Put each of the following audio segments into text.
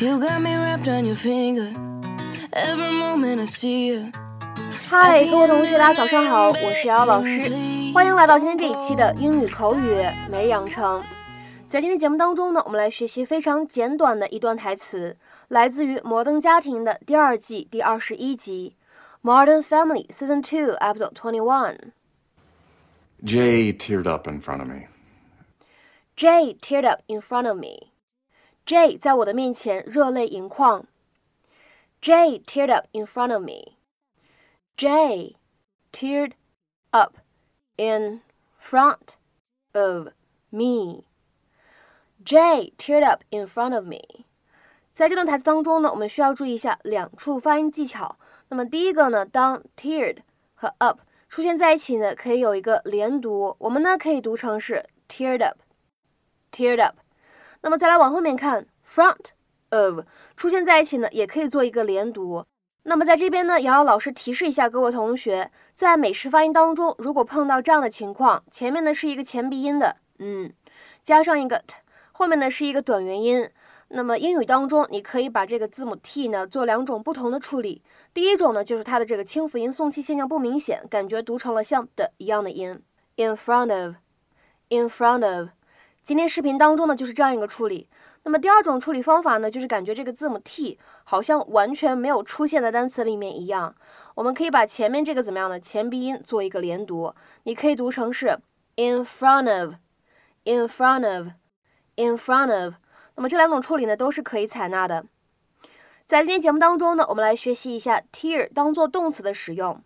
You got me wrapped on your finger. Every moment I see you. 嗨，各位同学，大家早上好，我是姚老师，欢迎来到今天这一期的英语口语每日养成。在今天节目当中呢，我们来学习非常简短的一段台词，来自于《摩登家庭》的第二季第21集，《Modern Family Season 2 Episode 21》。Jay teared up in front of me. Jay teared up in front of me. Jay 在我的面前热泪盈眶。Jay teared up in front of me.Jay teared up in front of me. Jay teared up in front of me. 在这段台词当中呢，我们需要注意一下两处发音技巧。那么第一个呢，当 teared 和 up 出现在一起呢，可以有一个连读，我们呢可以读成是 teared up, teared up。那么再来往后面看 front of 出现在一起呢，也可以做一个连读。那么在这边呢，瑶瑶老师提示一下各位同学，在美式发音当中，如果碰到这样的情况，前面呢是一个前鼻音的加上一个 t， 后面呢是一个短元音。那么英语当中，你可以把这个字母 t 呢做两种不同的处理。第一种呢，就是它的这个清辅音送气现象不明显，感觉读成了像的一样的音 ，in front of， in front of。今天视频当中呢，就是这样一个处理。那么第二种处理方法呢，就是感觉这个字母 t 好像完全没有出现在单词里面一样，我们可以把前面这个怎么样呢？前鼻音做一个连读，你可以读成是 in front of, in front of, in front of。那么这两种处理呢，都是可以采纳的。在今天节目当中呢，我们来学习一下 tear 当做动词的使用。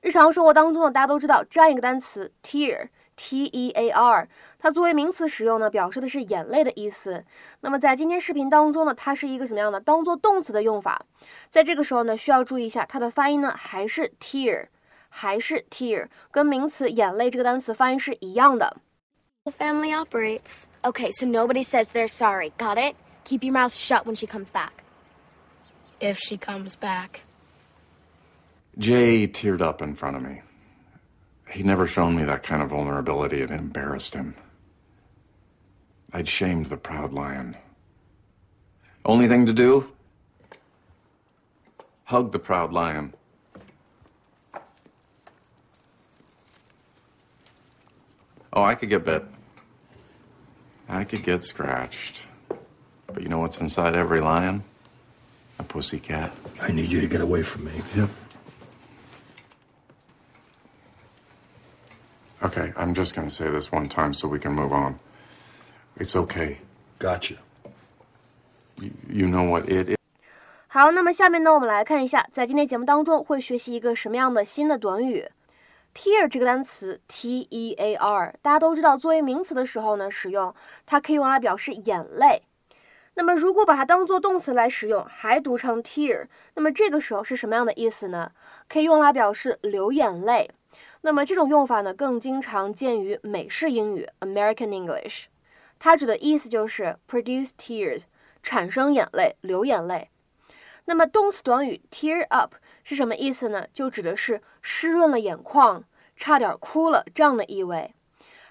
日常生活当中呢，大家都知道这样一个单词 tear。T-E-A-R 它作为名词使用呢，表示的是眼泪的意思。那么在今天视频当中呢，它是一个什么样的当做动词的用法。在这个时候呢，需要注意一下它的发音呢，还是 tear 跟名词眼泪这个单词发音是一样的。The family operates. Okay, so nobody says they're sorry. Got it? Keep your mouth shut when she comes back. If she comes back. Jay teared up in front of me.He'd never shown me that kind of vulnerability. It embarrassed him. I'd shamed the proud lion. Only thing to do? Hug the proud lion. Oh, I could get bit. I could get scratched. But you know what's inside every lion? A pussycat. I need you to get away from me. Yep.Okay, I'm just going to say this one time so we can move on. It's okay. Gotcha. You know what it is. 好，那么下面呢，我们来看一下，在今天节目当中会学习一个什么样的新的短语。Tear 这个单词 T-E-A-R 大家都知道作为名词的时候呢，使用它可以用来表示眼泪。那么如果把它当做动词来使用，还读成 tear， 那么这个时候是什么样的意思呢？可以用来表示流眼泪。那么这种用法呢，更经常见于美式英语 American English， 它指的意思就是 produce tears， 产生眼泪，流眼泪。那么动词短语 tear up 是什么意思呢？就指的是湿润了眼眶，差点哭了这样的意味。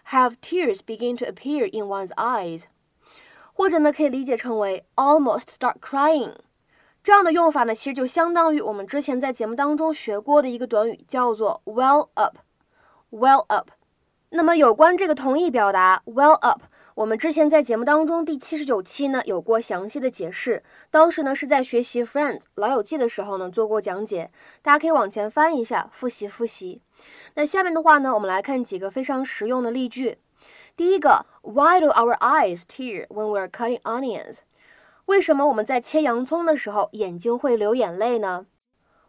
Have tears begin to appear in one's eyes， 或者呢可以理解成为 almost start crying。这样的用法呢，其实就相当于我们之前在节目当中学过的一个短语，叫做 well up。well up。那么有关这个同义表达 well up， 我们之前在节目当中第79期呢有过详细的解释，当时呢是在学习 Friends 老友记的时候呢做过讲解，大家可以往前翻一下，复习。那下面的话呢，我们来看几个非常实用的例句。第一个 ，Why do our eyes tear when we are cutting onions？为什么我们在切洋葱的时候眼睛会流眼泪呢？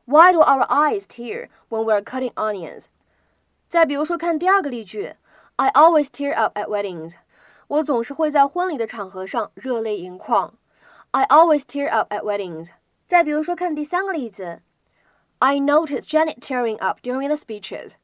Why do our eyes tear when we are cutting onions? 再比如说看第二个例句 I always tear up at weddings. 我总是会在婚礼的场合上热泪盈眶。I always tear up at weddings. 再比如说看第三个例子 I noticed Janet tearing up during the speeches.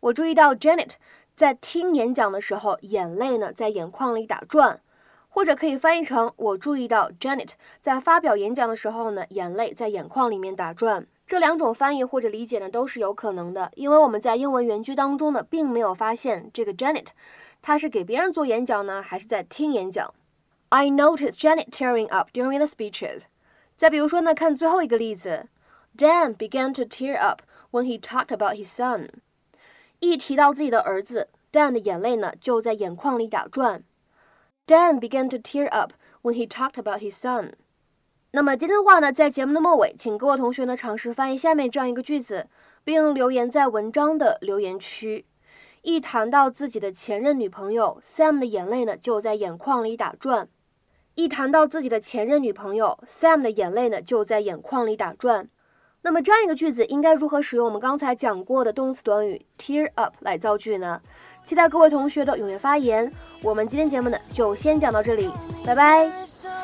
我注意到 Janet 在听演讲的时候眼泪呢在眼眶里打转。或者可以翻译成我注意到 Janet 在发表演讲的时候呢眼泪在眼眶里面打转。这两种翻译或者理解呢都是有可能的，因为我们在英文原句当中呢并没有发现这个 Janet 她是给别人做演讲呢还是在听演讲。I noticed Janet tearing up during the speeches. 再比如说呢，看最后一个例子 Dan began to tear up when he talked about his son. 一提到自己的儿子 Dan 的眼泪呢就在眼眶里打转。Dan began to tear up when he talked about his son. 那么今天的话呢，在节目的末尾，请各位同学呢尝试翻译下面这样一个句子，并留言在文章的留言区。一谈到自己的前任女朋友 Sam 的眼泪呢就在眼眶里打转。一谈到自己的前任女朋友 Sam 的眼泪呢就在眼眶里打转。那么这样一个句子应该如何使用我们刚才讲过的动词短语 tear up 来造句呢？期待各位同学的踊跃发言。我们今天节目呢就先讲到这里，拜拜。